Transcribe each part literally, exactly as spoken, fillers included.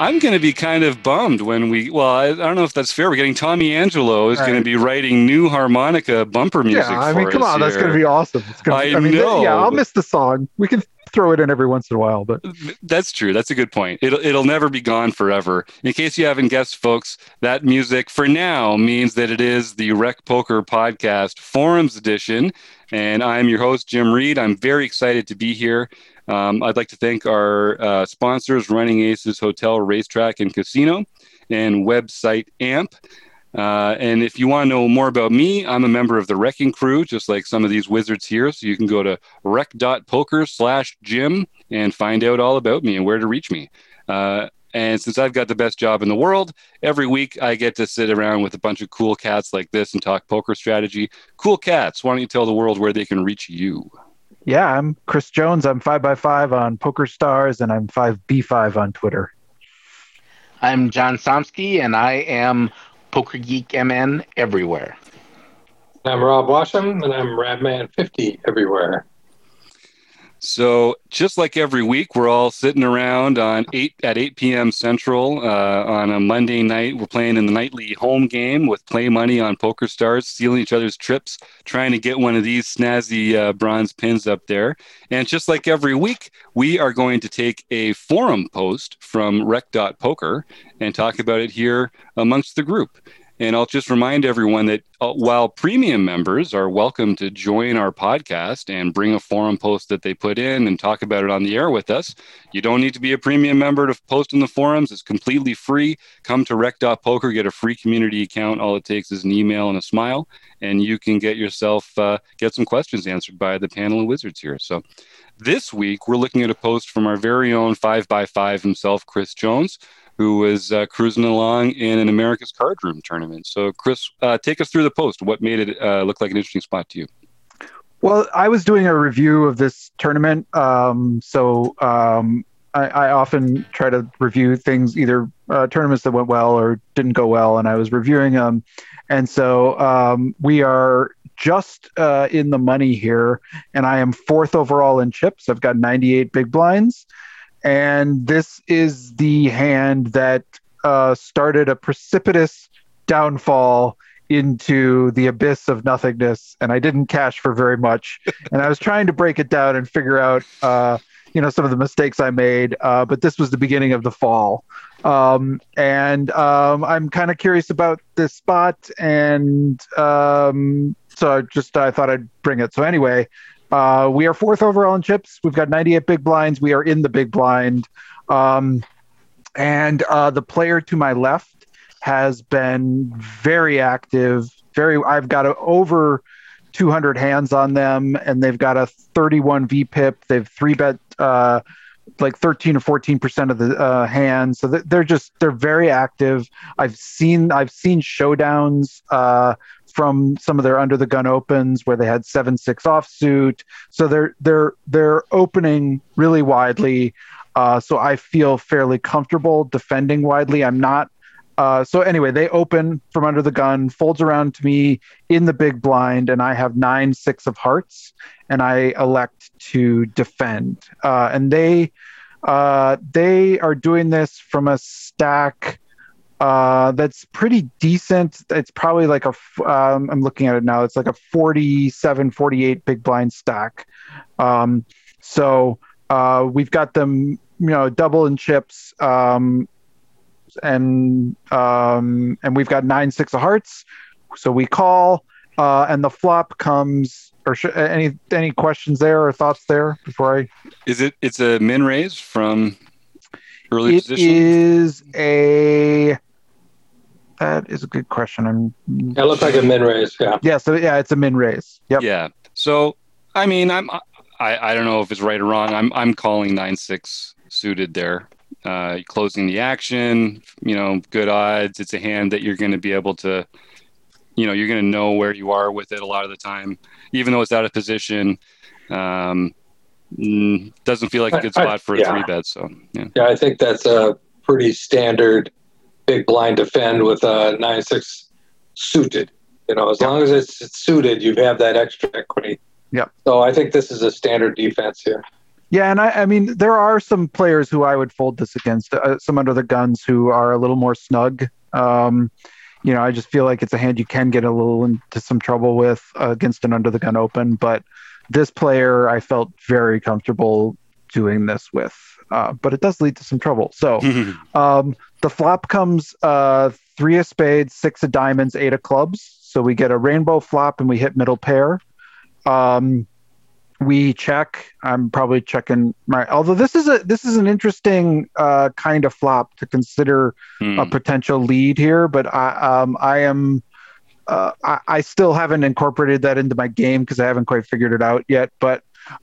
I'm going to be kind of bummed when we, well, I, I don't know if that's fair. We're getting Tommy Angelo is right. going to be writing new harmonica bumper music for us. Yeah, I mean, come on, here. That's going to be awesome. It's gonna be, I, I mean, know. That, yeah, I'll miss the song. We can throw it in every once in a while, but that's true. That's a good point. It'll it'll never be gone forever. In case you haven't guessed, folks, that music for now means that it is the Rec Poker Podcast Forums Edition. And I'm your host, Jim Reed. I'm very excited to be here. Um, I'd like to thank our uh, sponsors, Running Aces Hotel Racetrack and Casino, and Website Amp. Uh, and if you want to know more about me, I'm a member of the Wrecking Crew, just like some of these wizards here. So you can go to rec.poker slash Jim and find out all about me and where to reach me. Uh, and since I've got the best job in the world, every week I get to sit around with a bunch of cool cats like this and talk poker strategy. Cool cats, why don't you tell the world where they can reach you? Yeah, I'm Chris Jones. I'm five by five on PokerStars, and I'm five B five on Twitter. I'm John Somsky, and I am PokerGeekMN everywhere. I'm Rob Washam, and I'm Radman fifty everywhere. So just like every week, we're all sitting around on eight at eight p.m. Central uh, on a Monday night. We're playing in the nightly home game with play money on PokerStars, stealing each other's trips, trying to get one of these snazzy uh, bronze pins up there. And just like every week, we are going to take a forum post from rec.poker and talk about it here amongst the group. And I'll just remind everyone that uh, while premium members are welcome to join our podcast and bring a forum post that they put in and talk about it on the air with us, you don't need to be a premium member to post in the forums. It's completely free. Come to rec.poker, get a free community account. All it takes is an email and a smile, and you can get yourself, uh, get some questions answered by the panel of wizards here. So this week, we're looking at a post from our very own five by five himself, Chris Jones, who was uh, cruising along in an America's Card Room tournament. So, Chris, uh, take us through the post. What made it uh, look like an interesting spot to you? Well, I was doing a review of this tournament. Um, so um, I, I often try to review things, either uh, tournaments that went well or didn't go well, and I was reviewing them. And so um, we are just uh, in the money here, and I am fourth overall in chips. I've got ninety-eight big blinds. And this is the hand that uh, started a precipitous downfall into the abyss of nothingness. And I didn't cash for very much. And I was trying to break it down and figure out, uh, you know, some of the mistakes I made. Uh, but this was the beginning of the fall. Um, and um, I'm kind of curious about this spot. And um, so I just I thought I'd bring it. So anyway, Uh, we are fourth overall in chips. We've got ninety-eight big blinds. We are in the big blind. Um, and uh, the player to my left has been very active. Very, I've got a, over two hundred hands on them, and they've got a thirty-one V P I P. They've three-bet uh, like thirteen or fourteen percent of the uh, hands. So they're just, they're very active. I've seen, I've seen showdowns uh, from some of their under the gun opens where they had seven, six offsuit. So they're, they're, they're opening really widely. Uh, so I feel fairly comfortable defending widely. I'm not. Uh, so anyway, they open from under the gun, folds around to me in the big blind, and I have nine, six of hearts, and I elect to defend. Uh, and they, uh, they are doing this from a stack Uh, that's pretty decent. It's probably like a, um, I'm looking at it now. It's like a forty-seven, forty-eight big blind stack. Um, so uh, we've got them, you know, double in chips, um, and um, and we've got nine, six of hearts. So we call, uh, and the flop comes. Or sh- any any questions there or thoughts there before I? Is it? It's a min raise from early it position. It is a. That is a good question. I'm... It looks like a min raise. Yeah. Yeah. So yeah, it's a min raise. Yep. Yeah. So I mean, I'm I, I don't know if it's right or wrong. I'm I'm calling nine six suited there, uh, closing the action. You know, good odds. It's a hand that you're going to be able to, you know, you're going to know where you are with it a lot of the time, even though it's out of position. Um, doesn't feel like a good spot I, for a yeah. three bet. So yeah. yeah, I think that's a pretty standard big blind defend with a nine six suited. You know, as yeah. long as it's, it's suited, you have that extra equity. Yeah. So I think this is a standard defense here. Yeah, and I, I mean, there are some players who I would fold this against, uh, some under the guns who are a little more snug. Um, you know, I just feel like it's a hand you can get a little into some trouble with uh, against an under the gun open. But this player, I felt very comfortable doing this with. Uh, but it does lead to some trouble. So um, the flop comes uh, three of spades, six of diamonds, eight of clubs. So we get a rainbow flop and we hit middle pair. Um, we check. I'm probably checking my. Although this is a this is an interesting uh, kind of flop to consider hmm. a potential lead here. But I um, I am uh, I, I still haven't incorporated that into my game because I haven't quite figured it out yet. But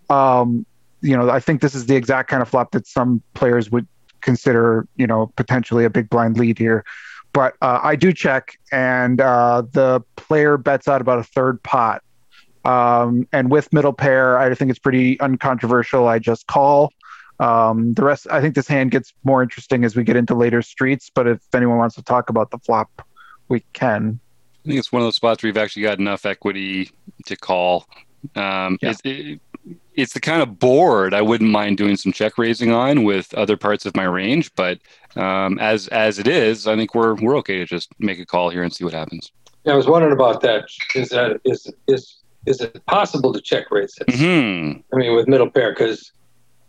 um, you know, I think this is the exact kind of flop that some players would consider, you know, potentially a big blind lead here. But uh, I do check, and uh, the player bets out about a third pot. Um, and with middle pair, I think it's pretty uncontroversial. I just call. Um, the rest, I think this hand gets more interesting as we get into later streets. But if anyone wants to talk about the flop, we can. I think it's one of those spots where you've actually got enough equity to call. Um, yeah. it's, it, it's the kind of board I wouldn't mind doing some check raising on with other parts of my range, but um, as as it is, I think we're we're okay to just make a call here and see what happens. Yeah, I was wondering about that. Is that is is is it possible to check raise this? Mm-hmm. I mean, with middle pair, because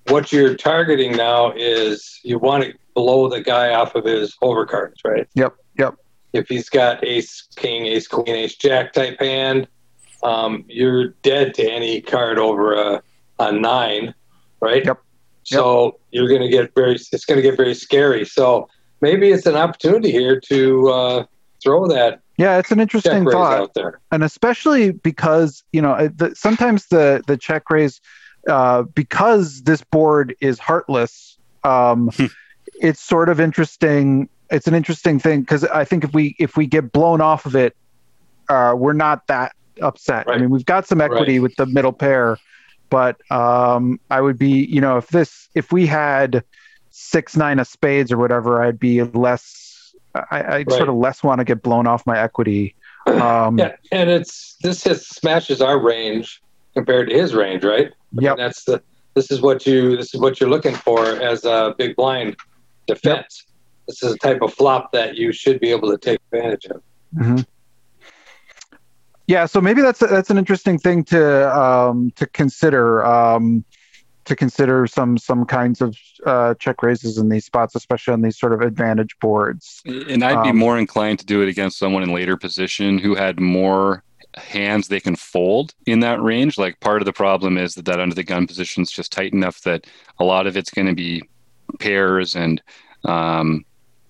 what you're targeting now is you want to blow the guy off of his overcards, right? Yep, yep. If he's got ace king, ace queen, ace jack type hand. Um, you're dead to any card over a, a nine, right? Yep. So yep. you're going to get very, it's going to get very scary. So maybe it's an opportunity here to uh, throw that. Yeah, it's an interesting thought out there. And especially because, you know, the, sometimes the, the check raise, uh, because this board is heartless, um, it's sort of interesting. It's an interesting thing because I think if we, if we get blown off of it, uh, we're not that upset. Right. I mean, we've got some equity right. with the middle pair, but um, I would be, you know, if this, if we had six, nine of spades or whatever, I'd be less, I I'd right. sort of less want to get blown off my equity. Um, yeah, and it's, this hits, smashes our range compared to his range, right? Yeah. That's the, this is what you, this is what you're looking for as a big blind defense. Yep. This is a type of flop that you should be able to take advantage of. Mm-hmm. Yeah, so maybe that's that's an interesting thing to um, to consider um, to consider some some kinds of uh, check raises in these spots, especially on these sort of advantage boards. And I'd um, be more inclined to do it against someone in later position who had more hands they can fold in that range. Like part of the problem is that that under the gun position is just tight enough that a lot of it's going to be pairs and. Um,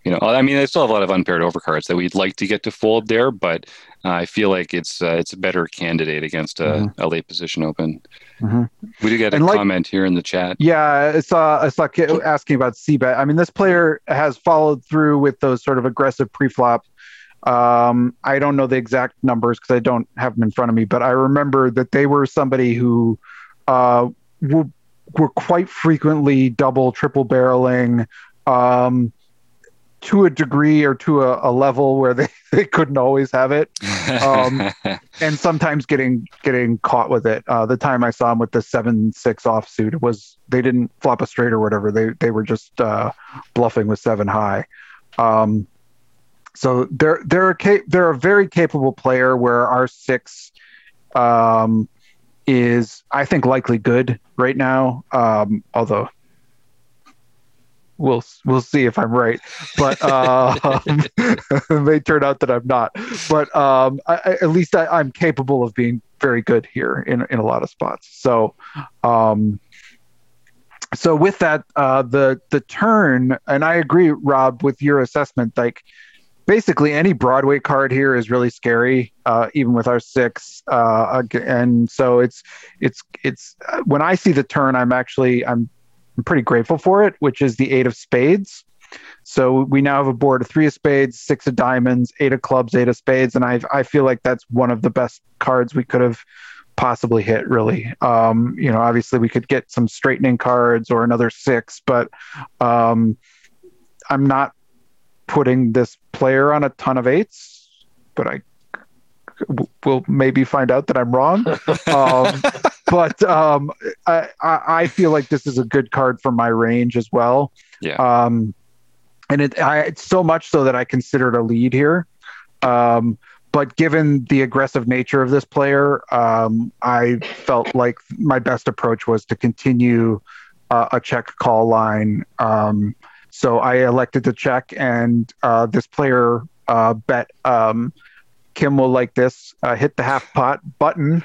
You know, I mean, I still have a lot of unpaired overcards that we'd like to get to fold there, but uh, I feel like it's uh, it's a better candidate against a, mm-hmm. a late position open. Mm-hmm. We do get and a like, comment here in the chat. Yeah, it's uh, it's like asking about C bet. I mean, this player has followed through with those sort of aggressive preflop. Um, I don't know the exact numbers because I don't have them in front of me, but I remember that they were somebody who uh, were were quite frequently double, triple barreling. Um, to a degree or to a, a level where they, they couldn't always have it. Um, and sometimes getting, getting caught with it. Uh, the time I saw them with the seven, six offsuit was, they didn't flop a straight or whatever. They, they were just, uh, bluffing with seven high. Um, so they're, they're a, cap- they're a very capable player where our six, um, is I think likely good right now. Um, although, We'll we'll see if I'm right, but uh, it may turn out that I'm not. But um, I, at least I, I'm capable of being very good here in in a lot of spots. So, um, so with that, uh, the the turn, and I agree, Rob, with your assessment. Like basically any Broadway card here is really scary, uh, even with our six. Uh, and so it's it's it's when I see the turn, I'm actually I'm. I'm pretty grateful for it, which is the eight of spades. So we now have a board of three of spades, six of diamonds, eight of clubs, eight of spades. And I I feel like that's one of the best cards we could have possibly hit, really. Um, you know, obviously we could get some straightening cards or another six, but um, I'm not putting this player on a ton of eights, but I will maybe find out that I'm wrong. Um, but um, I, I feel like this is a good card for my range as well. Yeah. Um, and it, I, it's so much so that I considered a lead here. Um, but given the aggressive nature of this player, um, I felt like my best approach was to continue uh, a check call line. Um, so I elected to check, and uh, this player uh, bet um, Kim will like this, uh, hit the half pot button.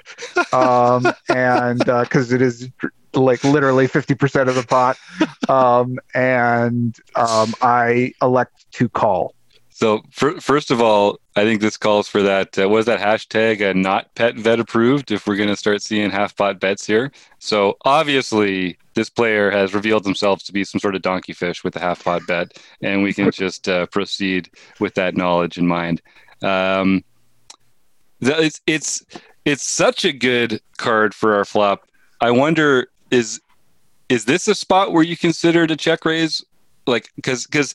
Um, and uh, cause it is like literally fifty percent of the pot. Um, and um, I elect to call. So for, first of all, I think this calls for that. Uh, what is that hashtag? Uh, not pet vet approved. If we're going to start seeing half pot bets here. So obviously this player has revealed themselves to be some sort of donkey fish with the half pot bet, and we can just uh, proceed with that knowledge in mind. Um, It's it's it's such a good card for our flop. I wonder, is is this a spot where you considered a check raise? Like, because because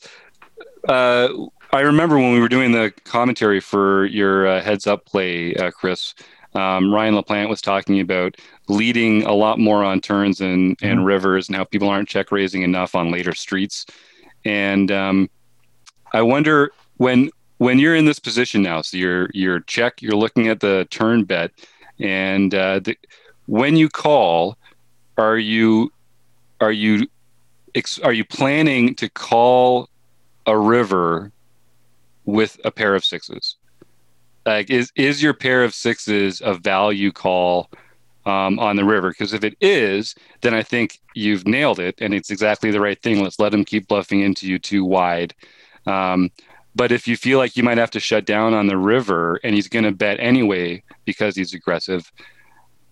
uh, I remember when we were doing the commentary for your uh, heads up play, uh, Chris, um, Ryan LaPlante was talking about leading a lot more on turns and, and mm-hmm. rivers, and how people aren't check raising enough on later streets. And um, I wonder when. When you're in this position now, so you're you're check, you're looking at the turn bet, and uh, the, when you call, are you are you are you planning to call a river with a pair of sixes? Like, is is your pair of sixes a value call um, on the river? Because if it is, then I think you've nailed it, and it's exactly the right thing. Let's let him keep bluffing into you too wide. Um, But if you feel like you might have to shut down on the river, and he's going to bet anyway because he's aggressive,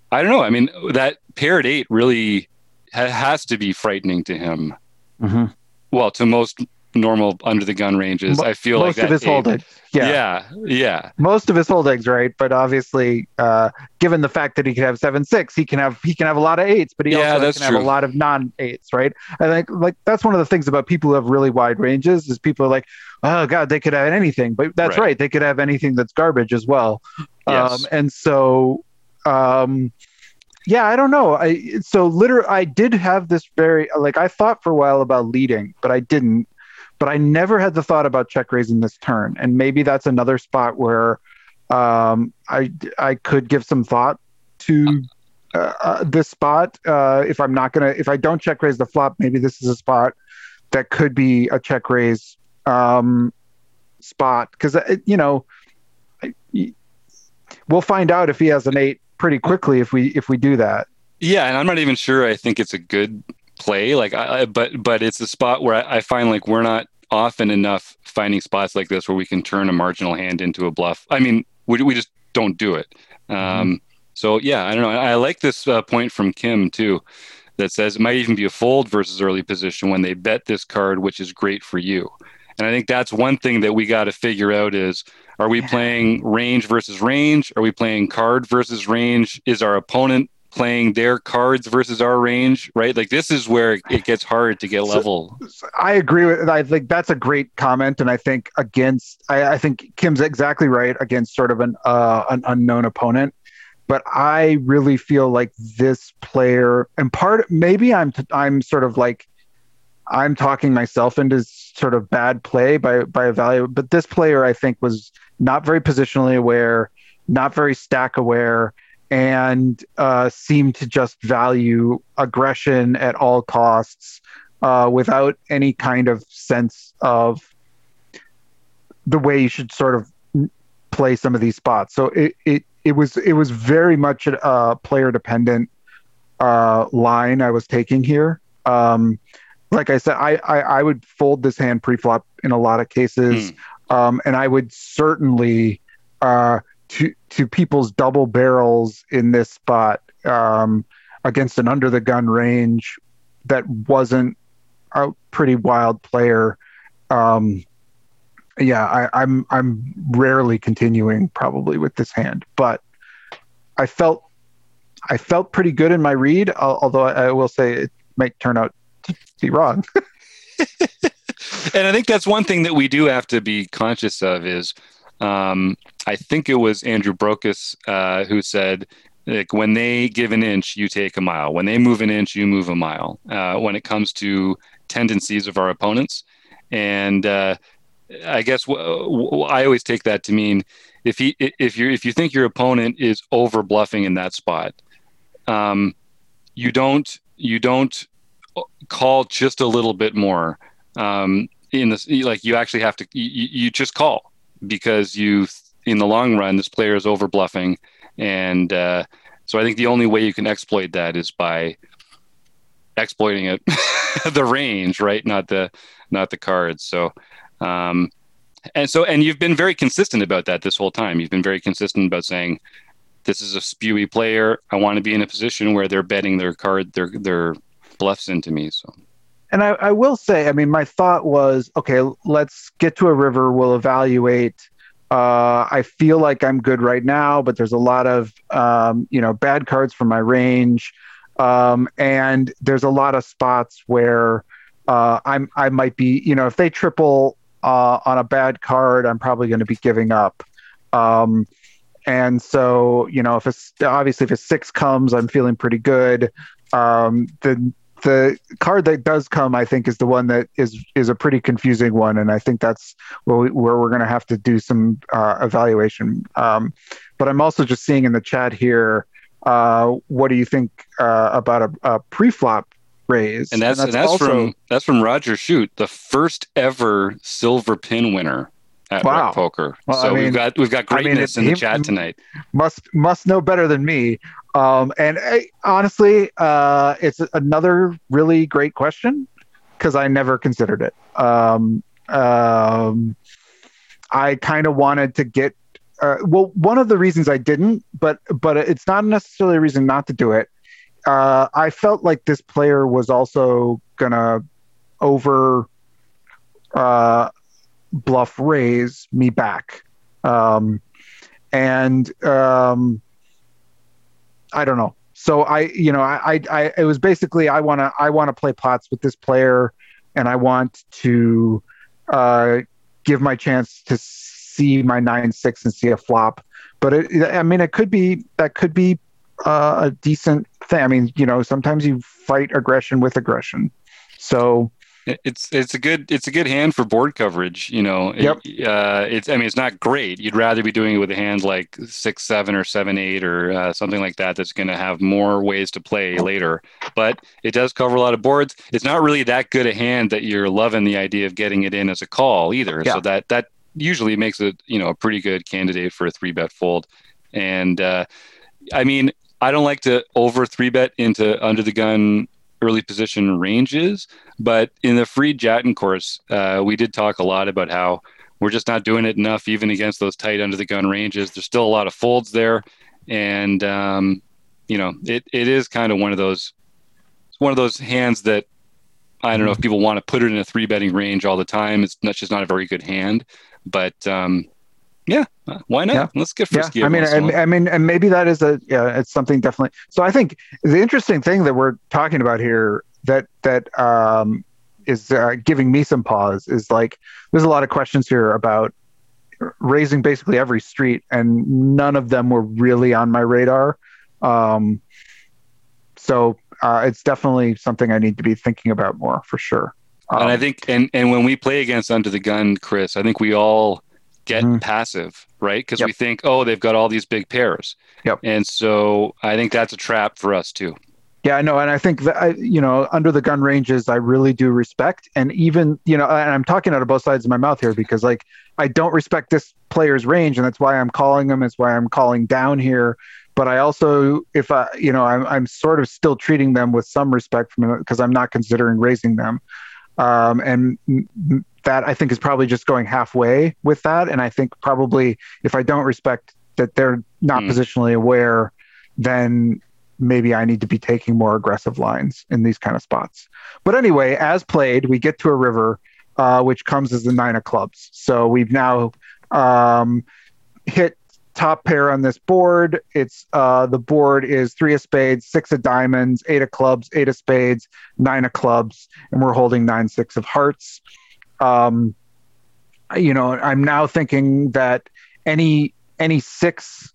I don't know. I mean, that paired eight really ha- has to be frightening to him. Mm-hmm. Well, to most normal under the gun ranges, Mo- I feel most like that. Most of his eight, hold eggs. Yeah. yeah, yeah. Most of his hold eggs, right? But obviously, uh, given the fact that he could have seven six, he can have he can have a lot of eights, but he yeah, also can true. have a lot of non eights, right? I think like that's one of the things about people who have really wide ranges is people are like, oh God, they could have anything, but that's right. right. They could have anything that's garbage as well. Yes. Um, and so, um, yeah, I don't know. I, so literally I did have this very, like I thought for a while about leading, but I didn't, but I never had the thought about check raising this turn. And maybe that's another spot where, um, I, I could give some thought to uh, uh, this spot. Uh, if I'm not going to, if I don't check raise the flop, maybe this is a spot that could be a check raise um spot, because you know I, we'll find out if he has an eight pretty quickly if we if we do that. Yeah, and I'm not even sure I think it's a good play, like I, I but but it's a spot where I, I find like we're not often enough finding spots like this where we can turn a marginal hand into a bluff. I mean, we we just don't do it. um mm-hmm. So yeah, I don't know. I, I like this uh, point from Kim too that says it might even be a fold versus early position when they bet this card, which is great for you. And I think that's one thing that we got to figure out is, are we playing range versus range? Are we playing card versus range? Is our opponent playing their cards versus our range, right? Like this is where it gets hard to get level. So, so I agree with, I think that's a great comment. And I think against, I, I think Kim's exactly right against sort of an, uh, an unknown opponent. But I really feel like this player, and part, maybe I'm, I'm sort of like, I'm talking myself into sort of bad play by, by a value, but this player I think was not very positionally aware, not very stack aware, and uh, seemed to just value aggression at all costs uh, without any kind of sense of the way you should sort of play some of these spots. So it, it, it was, it was very much a uh, player dependent uh, line I was taking here. Um, Like I said, I, I, I would fold this hand pre-flop in a lot of cases, mm. um, and I would certainly uh, to to people's double barrels in this spot um, against an under the gun range that wasn't a pretty wild player. Um, yeah, I, I'm I'm rarely continuing probably with this hand, but I felt I felt pretty good in my read. Although I, I will say it might turn out to be wrong. And I think that's one thing that we do have to be conscious of is um I think it was Andrew Brokus uh who said Like when they give an inch, you take a mile. When they move an inch, you move a mile. Uh, when it comes to tendencies of our opponents, and uh, I guess w- w- I always take that to mean if he if you if you think your opponent is over bluffing in that spot, um, you don't you don't call just a little bit more. Um, in the like, you actually have to you, you just call because you in the long run this player is over bluffing. And uh, so I think the only way you can exploit that is by exploiting it, the range, right? Not the not the cards. So, um, and so, and you've been very consistent about that this whole time. You've been very consistent about saying, this is a spewy player. I want to be in a position where they're betting their card, their their bluffs into me. So, and I, I will say, I mean, my thought was, okay, let's get to a river. We'll evaluate. Uh, I feel like I'm good right now, but there's a lot of, um, you know, bad cards from my range. Um, and there's a lot of spots where uh, I'm, I might be, you know, if they triple uh, on a bad card, I'm probably going to be giving up. Um, and so, you know, if it's obviously if a six comes, I'm feeling pretty good. Um, the, the card that does come, I think, is the one that is is a pretty confusing one, and I think that's where, we, where we're going to have to do some uh, evaluation. Um, but I'm also just seeing in the chat here, uh, what do you think uh, about a, a pre-flop raise? And that's, and that's, and that's also, from that's from Roger Shute, the first ever silver pin winner at wow. Rec Poker. Well, so I mean, we've got we've got greatness I mean, it, in the chat tonight. Must must know better than me. Um, and I, honestly, uh, it's another really great question because I never considered it. Um, um, I kind of wanted to get, uh, well, one of the reasons I didn't, but, but it's not necessarily a reason not to do it. Uh, I felt like this player was also gonna over, uh, bluff raise me back. Um, and, um, I don't know. So I, you know, I, I, I it was basically, I want to, I want to play pots with this player and I want to uh, give my chance to see my nine, six and see a flop. But it, I mean, it could be, that could be uh, a decent thing. I mean, you know, sometimes you fight aggression with aggression. So it's, it's a good, it's a good hand for board coverage. You know, yep. it, uh, it's, I mean, it's not great. You'd rather be doing it with a hand like six, seven or seven, eight or uh, something like that. That's going to have more ways to play later, but it does cover a lot of boards. It's not really that good a hand that you're loving the idea of getting it in as a call either. Yeah. So that, that usually makes it, you know, a pretty good candidate for a three bet fold. And uh, I mean, I don't like to over three bet into under the gun early position ranges, but in the free Jatin course, uh, we did talk a lot about how we're just not doing it enough, even against those tight under the gun ranges. There's still a lot of folds there, and um, you know, it it is kind of one of those it's one of those hands that I don't know if people want to put it in a three betting range all the time. It's not just not a very good hand, but um, yeah, why not? Yeah. Let's get frisky. Yeah. I mean, I, I mean, and maybe that is a yeah, it's something definitely. So I think the interesting thing that we're talking about here that that um, is uh, giving me some pause is like there's a lot of questions here about raising basically every street, and none of them were really on my radar. Um, so uh, it's definitely something I need to be thinking about more for sure. Um, and I think, and and when we play against under the gun, Chris, I think we all get mm-hmm. passive, right? Because yep. we think, oh, they've got all these big pairs. Yep. And so I think that's a trap for us too. Yeah, I know. And I think that, I, you know, under the gun ranges, I really do respect. And even, you know, and I'm talking out of both sides of my mouth here because like, I don't respect this player's range and that's why I'm calling them. It's why I'm calling down here. But I also, if I, you know, I'm, I'm sort of still treating them with some respect because I'm not considering raising them. Um, and m- that I think is probably just going halfway with that. And I think probably if I don't respect that they're not mm. positionally aware, then maybe I need to be taking more aggressive lines in these kind of spots. But anyway, as played, we get to a river, uh, which comes as the nine of clubs. So we've now um, hit top pair on this board. It's uh, the board is three of spades, six of diamonds, eight of clubs, eight of spades, nine of clubs, and we're holding nine, six of hearts. Um, you know, I'm now thinking that any any six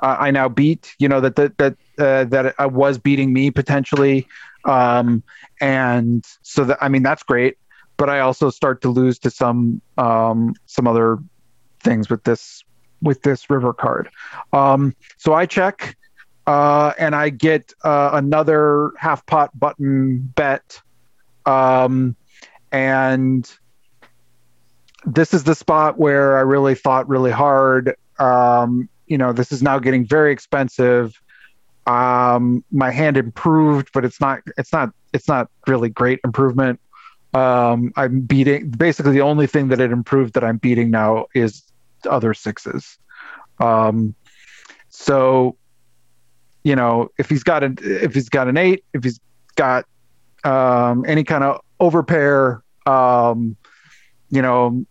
uh, I now beat, you know, that that that uh, that I was beating me potentially, um, and so that I mean that's great. But I also start to lose to some um, some other things with this with this river card. Um, so I check, uh, and I get uh, another half pot button bet, um, and this is the spot where I really thought really hard. Um, you know, this is now getting very expensive. Um, my hand improved, but it's not it's not it's not really great improvement. Um, I'm beating basically the only thing that it improved that I'm beating now is other sixes. Um, so, you know, if he's got an, if he's got an eight, if he's got, um, any kind of overpair, um, you know,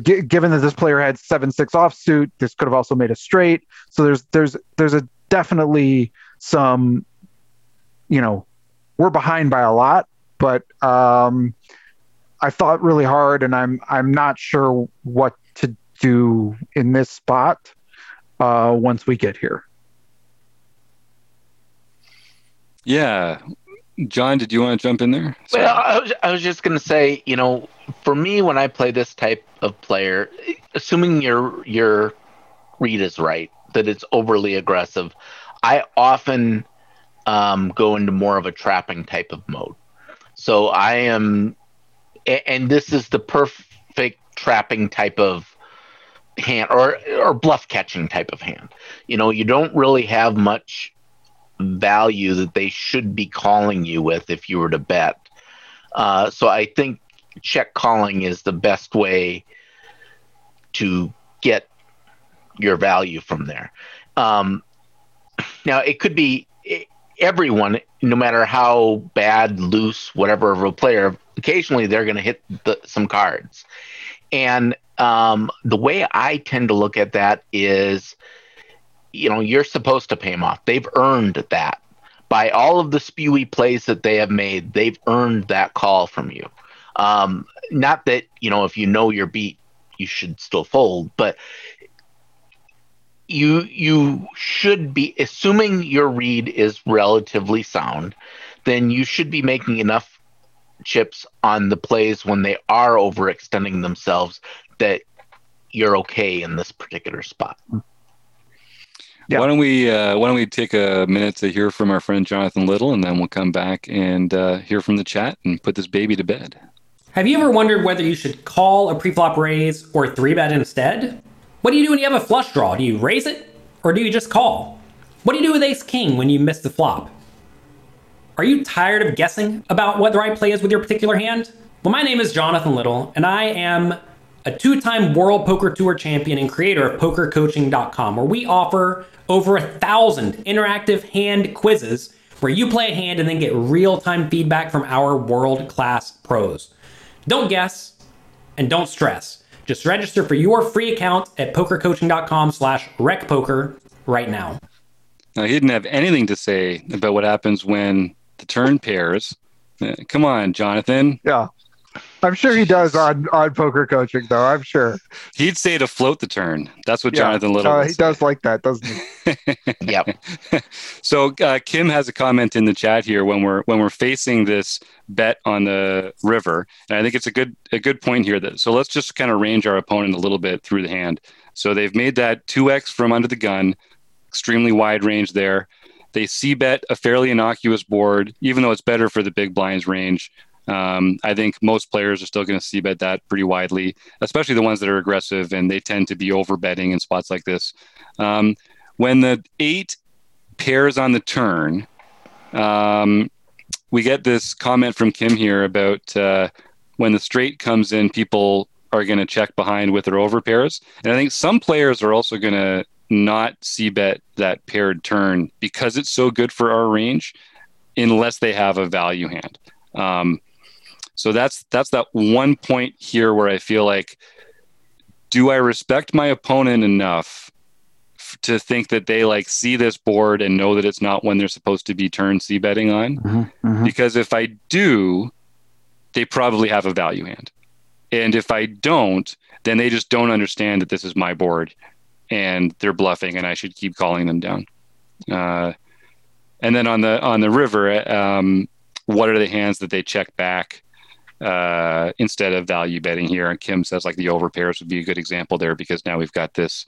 g- given that this player had seven, six offsuit, this could have also made a straight. So there's, there's, there's a definitely some, you know, we're behind by a lot, but, um, I thought really hard, and I'm I'm not sure what to do in this spot uh, once we get here. Yeah, John, did you want to jump in there? Sorry. Well, I was, I was just going to say, you know, for me, when I play this type of player, assuming your your read is right, that it's overly aggressive, I often um, go into more of a trapping type of mode. So I am. And this is the perfect trapping type of hand, or or bluff catching type of hand. You know, you don't really have much value that they should be calling you with if you were to bet. Uh, so I think check calling is the best way to get your value from there. Um, now, it could be everyone, no matter how bad, loose, whatever of a player. Occasionally they're going to hit the, some cards. And um, the way I tend to look at that is, you know, you're supposed to pay them off. They've earned that. By all of the spewy plays that they have made, they've earned that call from you. Um, not that, you know, if you know your beat, you should still fold, but you you should be, assuming your read is relatively sound, then you should be making enough chips on the plays when they are overextending themselves that you're okay in this particular spot. Yeah. Why don't we uh, why don't we take a minute to hear from our friend Jonathan Little, and then we'll come back and uh, hear from the chat and put this baby to bed. Have you ever wondered whether you should call a preflop raise or three-bet instead? What do you do when you have a flush draw? Do you raise it or do you just call? What do you do with ace-king when you miss the flop? Are you tired of guessing about what the right play is with your particular hand? Well, my name is Jonathan Little, and I am a two-time World Poker Tour champion and creator of PokerCoaching dot com, where we offer over a thousand interactive hand quizzes where you play a hand and then get real-time feedback from our world-class pros. Don't guess and don't stress. Just register for your free account at PokerCoaching dot com slash Rec Poker right now. Now, he didn't have anything to say about what happens when the turn pairs. Uh, come on, Jonathan. Yeah. I'm sure he does on, on Poker Coaching, though. I'm sure. He'd say to float the turn. That's what yeah. Jonathan Little uh, He say. does like that, doesn't he? Yep. So uh, Kim has a comment in the chat here when we're when we're facing this bet on the river. And I think it's a good a good point here. That So let's just kind of range our opponent a little bit through the hand. So they've made that two X from under the gun. Extremely wide range there. They c-bet a fairly innocuous board, even though it's better for the big blinds range. Um, I think most players are still going to c-bet that pretty widely, especially the ones that are aggressive, and they tend to be over-betting in spots like this. Um, when the eight pairs on the turn, um, we get this comment from Kim here about uh, when the straight comes in, people are going to check behind with their over pairs. And I think some players are also going to not c-bet that paired turn because it's so good for our range, unless they have a value hand. Um, so that's that's that one point here where I feel like, do I respect my opponent enough f- to think that they like see this board and know that it's not when they're supposed to be turn c-betting on? Mm-hmm, mm-hmm. Because if I do, they probably have a value hand. And if I don't, then they just don't understand that this is my board. and they're bluffing, and I should keep calling them down. Uh, and then on the on the river, um, what are the hands that they check back uh, instead of value betting here? And Kim says like the overpairs would be a good example there, because now we've got this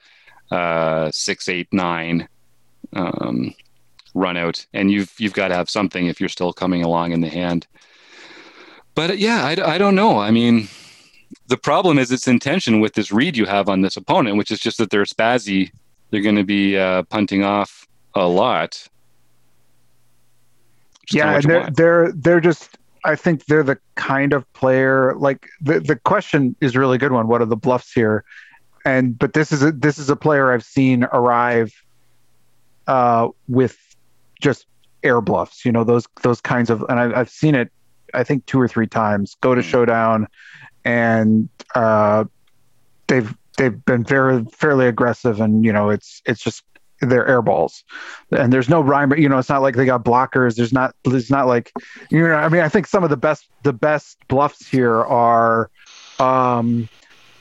uh, six, eight, nine um, run out, and you've you've got to have something if you're still coming along in the hand. But yeah, I, I don't know. I mean, the problem is it's in tension with this read you have on this opponent, which is just that they're spazzy. They're going to be uh, punting off a lot. Yeah, and they're, they're, they're just, I think they're the kind of player, like the, the question is a really good one. What are the bluffs here? And, but this is a, this is a player I've seen arrive uh, with just air bluffs, you know, those, those kinds of, and I, I've seen it, I think two or three times, go to showdown, and uh, they've they've been very fairly aggressive, and you know it's it's just they're air balls, and there's no rhyme. You know, it's not like they got blockers. There's not there's not like you know. I mean, I think some of the best the best bluffs here are, um,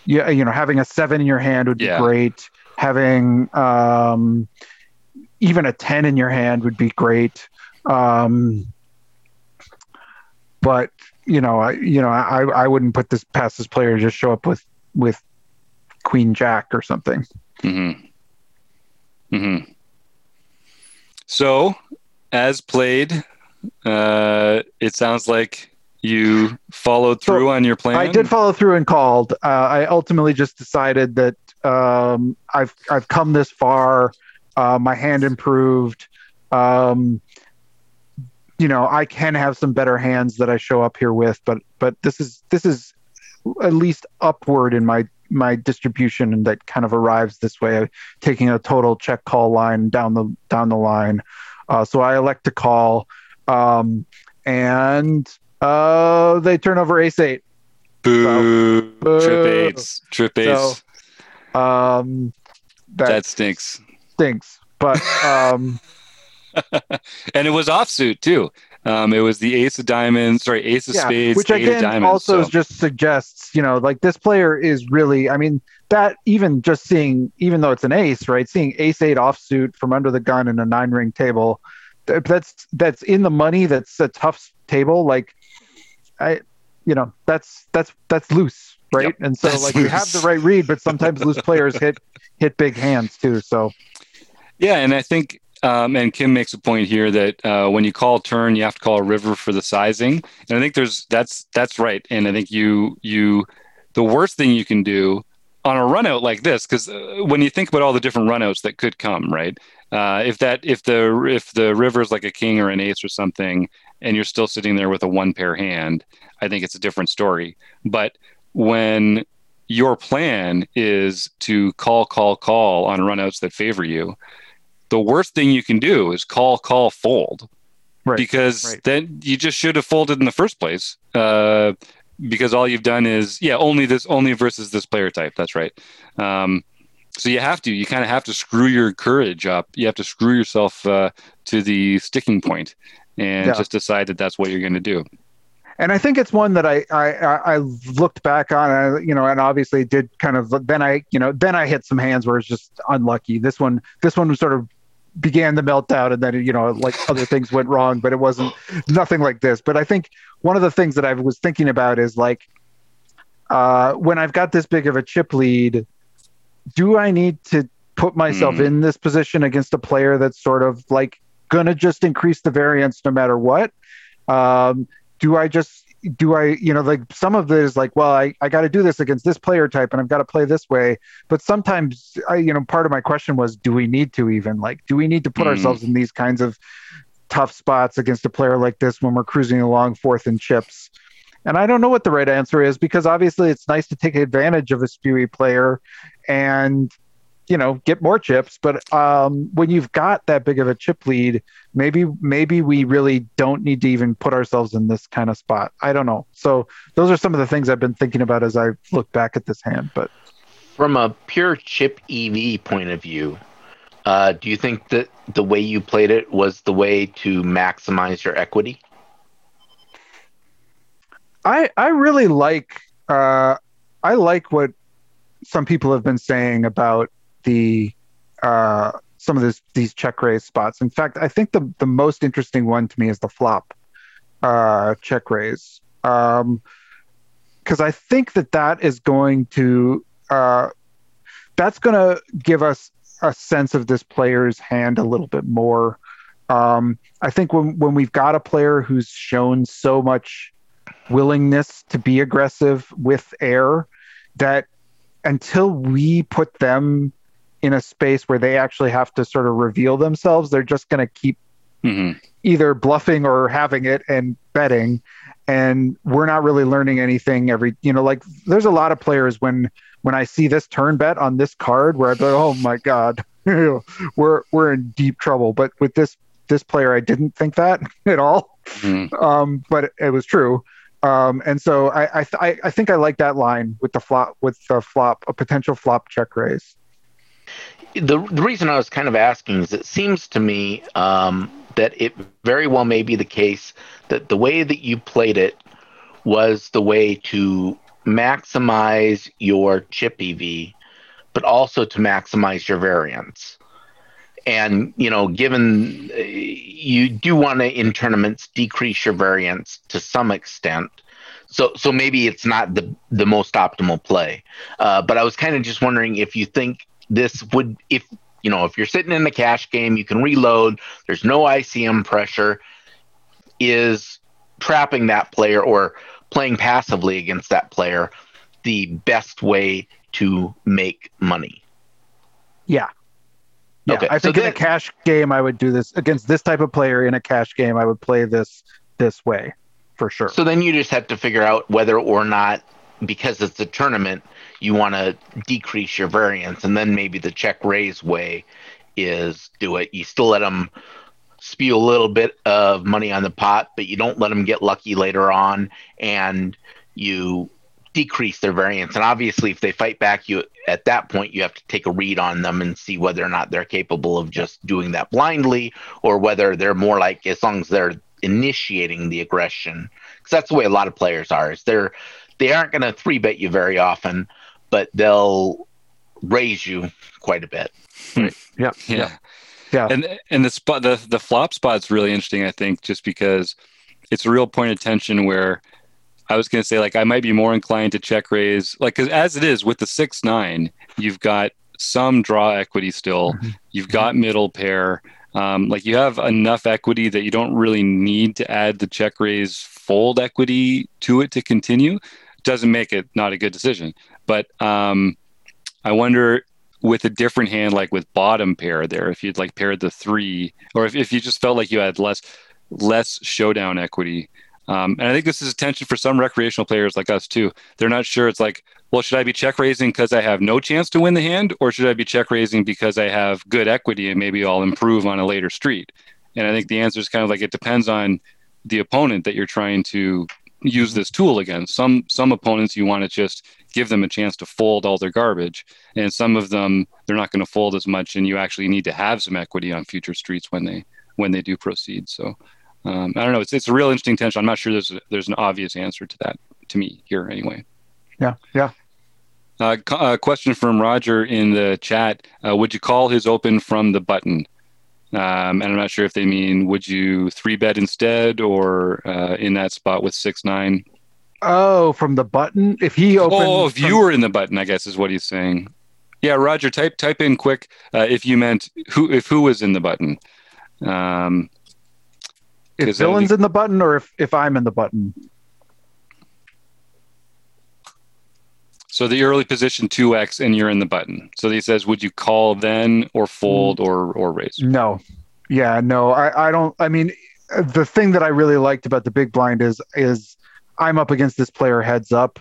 yeah, you know, having a seven in your hand would be yeah. great. Having um, even a ten in your hand would be great. Um, But you know, I you know, I, I wouldn't put this past this player to just show up with with Queen Jack or something. Mm-hmm. Mm-hmm. So, as played, uh, it sounds like you followed through so on your plan. I did follow through and called. Uh, I ultimately just decided that um, I've I've come this far. Uh, my hand improved. Um, You know, I can have some better hands that I show up here with, but but this is this is at least upward in my my distribution, and that kind of arrives this way, taking a total check call line down the down the line. Uh, so I elect to call, um, and uh, they turn over ace eight. Boo! So, boo. Trip eights, trip eights. So, um, that, that stinks. Stinks, but. Um, and it was offsuit too. Um, it was the ace of diamonds, sorry, ace of yeah, spades, which again eight of diamonds, also so. Just suggests, you know, like this player is really, I mean, that even just seeing, even though it's an ace, right? Seeing ace eight offsuit from under the gun in a nine ring table, that's that's in the money. That's a tough table. Like, I, you know, that's that's that's loose, right? Yep, and so like loose. You have the right read, but sometimes loose players hit hit big hands too. So yeah, and I think. Um, and Kim makes a point here that uh, when you call turn, you have to call a river for the sizing. And I think there's that's that's right. And I think you you the worst thing you can do on a runout like this, because uh, when you think about all the different runouts that could come, right? Uh, if that if the if the river is like a king or an ace or something, and you're still sitting there with a one pair hand, I think it's a different story. But when your plan is to call call call on runouts that favor you. The worst thing you can do is call, call, fold, right? Because right. Then you just should have folded in the first place. Uh, because all you've done is, yeah, only this, only versus this player type. That's right. Um, so you have to, you kind of have to screw your courage up. You have to screw yourself uh, to the sticking point, and yeah. just decide that that's what you're going to do. And I think it's one that I I, I looked back on, I, you know, and obviously did kind of. Then I, you know, then I hit some hands where it's just unlucky. This one, this one was sort of. Began the meltdown, and then you know like other things went wrong, but it wasn't nothing like this. But I think one of the things that I was thinking about is like uh when I've got this big of a chip lead, do I need to put myself mm. in this position against a player that's sort of like gonna just increase the variance no matter what? um do I just do I you know like some of it is like, well, I, I got to do this against this player type, and I've got to play this way. But sometimes I, you know, part of my question was, do we need to even like, do we need to put mm. ourselves in these kinds of tough spots against a player like this when we're cruising along fourth in chips? And I don't know what the right answer is, because obviously it's nice to take advantage of a spewy player and, you know, get more chips. But um, when you've got that big of a chip lead, maybe maybe we really don't need to even put ourselves in this kind of spot. I don't know. So those are some of the things I've been thinking about as I look back at this hand. But from a pure chip E V point of view, uh, do you think that the way you played it was the way to maximize your equity? I I really like uh, I like what some people have been saying about the uh, some of this, these check raise spots. In fact, I think the the most interesting one to me is the flop uh, check raise, because um, I think that that is going to uh, that's going to give us a sense of this player's hand a little bit more. Um, I think when when we've got a player who's shown so much willingness to be aggressive with air, that until we put them in a space where they actually have to sort of reveal themselves, they're just going to keep mm-hmm. either bluffing or having it and betting. And we're not really learning anything every, you know, like there's a lot of players when, when I see this turn bet on this card where I'd be like, oh my God, we're, we're in deep trouble. But with this, this player, I didn't think that at all. Mm. Um, but it, it was true. Um, and so I, I, th- I think I like that line with the flop, with the flop, a potential flop check raise. The, the reason I was kind of asking is it seems to me um, that it very well may be the case that the way that you played it was the way to maximize your chip E V, but also to maximize your variance. And, you know, given uh, you do want to, in tournaments, decrease your variance to some extent. So so maybe it's not the, the most optimal play. Uh, but I was kind of just wondering if you think this would, if, you know, if you're sitting in the cash game, you can reload, there's no I C M pressure, is trapping that player or playing passively against that player the best way to make money? Yeah. Yeah, okay. I think so then, in a cash game, I would do this against this type of player. In a cash game, I would play this this way for sure. So then you just have to figure out whether or not, because it's a tournament, you want to decrease your variance, and then maybe the check raise way is do it. You still let them spew a little bit of money on the pot, but you don't let them get lucky later on, and you decrease their variance. And obviously if they fight back, you at that point you have to take a read on them and see whether or not they're capable of just doing that blindly, or whether they're more like, as long as they're initiating the aggression, because that's the way a lot of players are, is they're they aren't going to three bet you very often, but they'll raise you quite a bit. Right. Yeah, yeah, yeah, yeah. And and the spot the the flop spot's really interesting, I think, just because it's a real point of tension where I was going to say, like, I might be more inclined to check raise, like, because as it is with the six nine, you've got some draw equity still, you've got middle pair, um, like you have enough equity that you don't really need to add the check raise fold equity to it to continue. Doesn't make it not a good decision, but um, I wonder with a different hand, like with bottom pair there, if you'd like paired the three, or if if you just felt like you had less less showdown equity. Um, and I think this is a tension for some recreational players like us too. They're not sure. It's like, well, should I be check raising because I have no chance to win the hand, or should I be check raising because I have good equity and maybe I'll improve on a later street? And I think the answer is kind of like, it depends on the opponent that you're trying to use this tool against. Some, some opponents, you want to just give them a chance to fold all their garbage. And some of them, they're not going to fold as much, and you actually need to have some equity on future streets when they, when they do proceed. So Um, I don't know. It's it's a real interesting tension. I'm not sure there's a, there's an obvious answer to that, to me here anyway. Yeah, yeah. Uh, co- a question from Roger in the chat. Uh, would you call his open from the button? Um, and I'm not sure if they mean, would you three bet instead, or uh, in that spot with six nine? Oh, from the button? If he opened. Oh, if from... you were in the button, I guess is what he's saying. Yeah, Roger, type type in quick uh, if you meant who if who was in the button. Um, If Dylan's think... in the button, or if, if I'm in the button. So the early position two X and you're in the button. So he says, would you call then, or fold, or or raise? No. Yeah, no. I, I don't. I mean, the thing that I really liked about the big blind is is I'm up against this player heads up.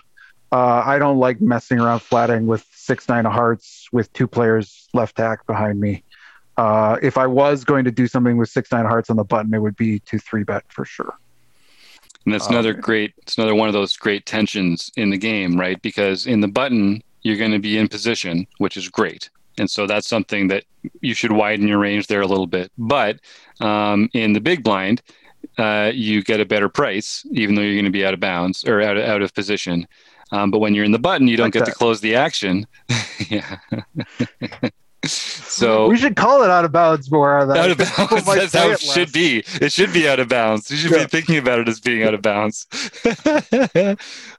Uh, I don't like messing around flatting with six nine of hearts with two players left hack behind me. Uh, if I was going to do something with six nine hearts on the button, it would be to three bet for sure. And that's um, another great, it's another one of those great tensions in the game, right? Because in the button, you're going to be in position, which is great. And so that's something that you should widen your range there a little bit. But um, in the big blind, uh, you get a better price, even though you're going to be out of bounds or out of, out of position. Um, but when you're in the button, you don't like get that. to close the action. Yeah. So we should call it out of bounds more. Out of bounds. That's how it should be. It should be out of bounds. You should yeah. be thinking about it as being out of bounds.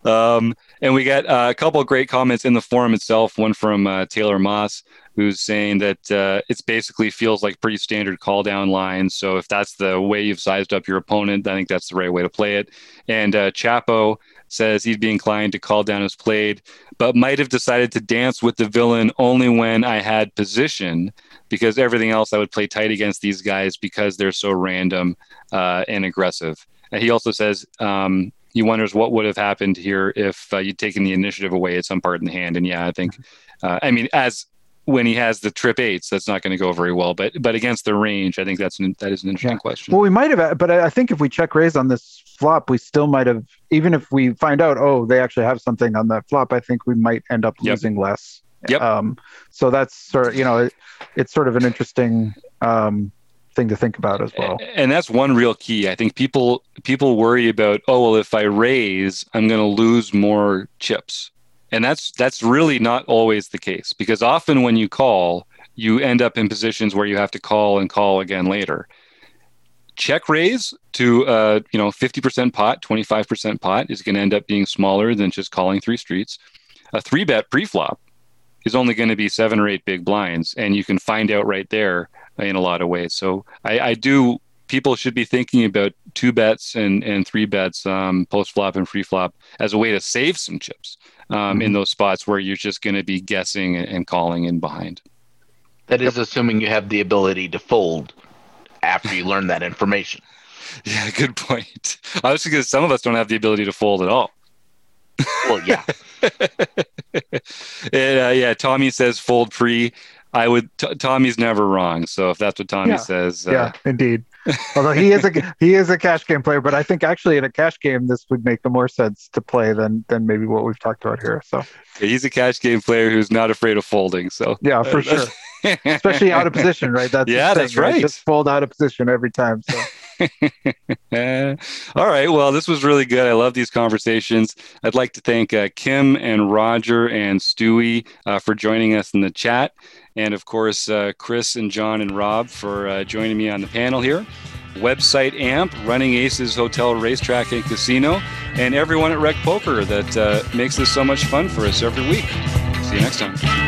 um, and we got uh, a couple of great comments in the forum itself. One from uh, Taylor Moss, who's saying that uh, it's basically feels like pretty standard call down lines. So if that's the way you've sized up your opponent, I think that's the right way to play it. And uh, Chapo says he'd be inclined to call down as played, but might have decided to dance with the villain only when I had position, because everything else I would play tight against these guys because they're so random uh, and aggressive. And he also says um, he wonders what would have happened here if uh, you'd taken the initiative away at some part in the hand. And yeah, I think, uh, I mean, as when he has the trip eights, that's not going to go very well. But but against the range, I think that's an, that is an interesting yeah. question. Well, we might have, but I think if we check raise on this flop, we still might have, even if we find out, oh, they actually have something on that flop, I think we might end up yep. losing less. Yep. Um, so that's sort of, you know, it, it's sort of an interesting um, thing to think about as well. And, and that's one real key. I think people people worry about, oh, well, if I raise, I'm going to lose more chips. And that's that's really not always the case, because often when you call, you end up in positions where you have to call and call again later. Check raise to uh, you know fifty percent pot, twenty-five percent pot is going to end up being smaller than just calling three streets. A three bet preflop is only going to be seven or eight big blinds, and you can find out right there in a lot of ways. So I, I do people should be thinking about two bets and and three bets um, post flop and free flop as a way to save some chips. Um, in those spots where you're just going to be guessing and calling in behind. That is assuming you have the ability to fold after you learn that information. Yeah, good point. Obviously, because some of us don't have the ability to fold at all. Well, yeah. and, uh, yeah, Tommy says fold pre. I would. T- Tommy's never wrong. So if that's what Tommy yeah. says, uh, yeah, indeed. Although he is a he is a cash game player, but I think actually in a cash game this would make more sense to play than than maybe what we've talked about here. So yeah, he's a cash game player who's not afraid of folding. So yeah, for sure, especially out of position, right? That's yeah, that's right. right. Just fold out of position every time. So. All right. Well, this was really good. I love these conversations. I'd like to thank uh, Kim and Roger and Stewie uh, for joining us in the chat. And of course, uh, Chris and John and Rob for uh, joining me on the panel here. Website Amp, Running Aces Hotel Racetrack and Casino, and everyone at Rec Poker that uh, makes this so much fun for us every week. See you next time.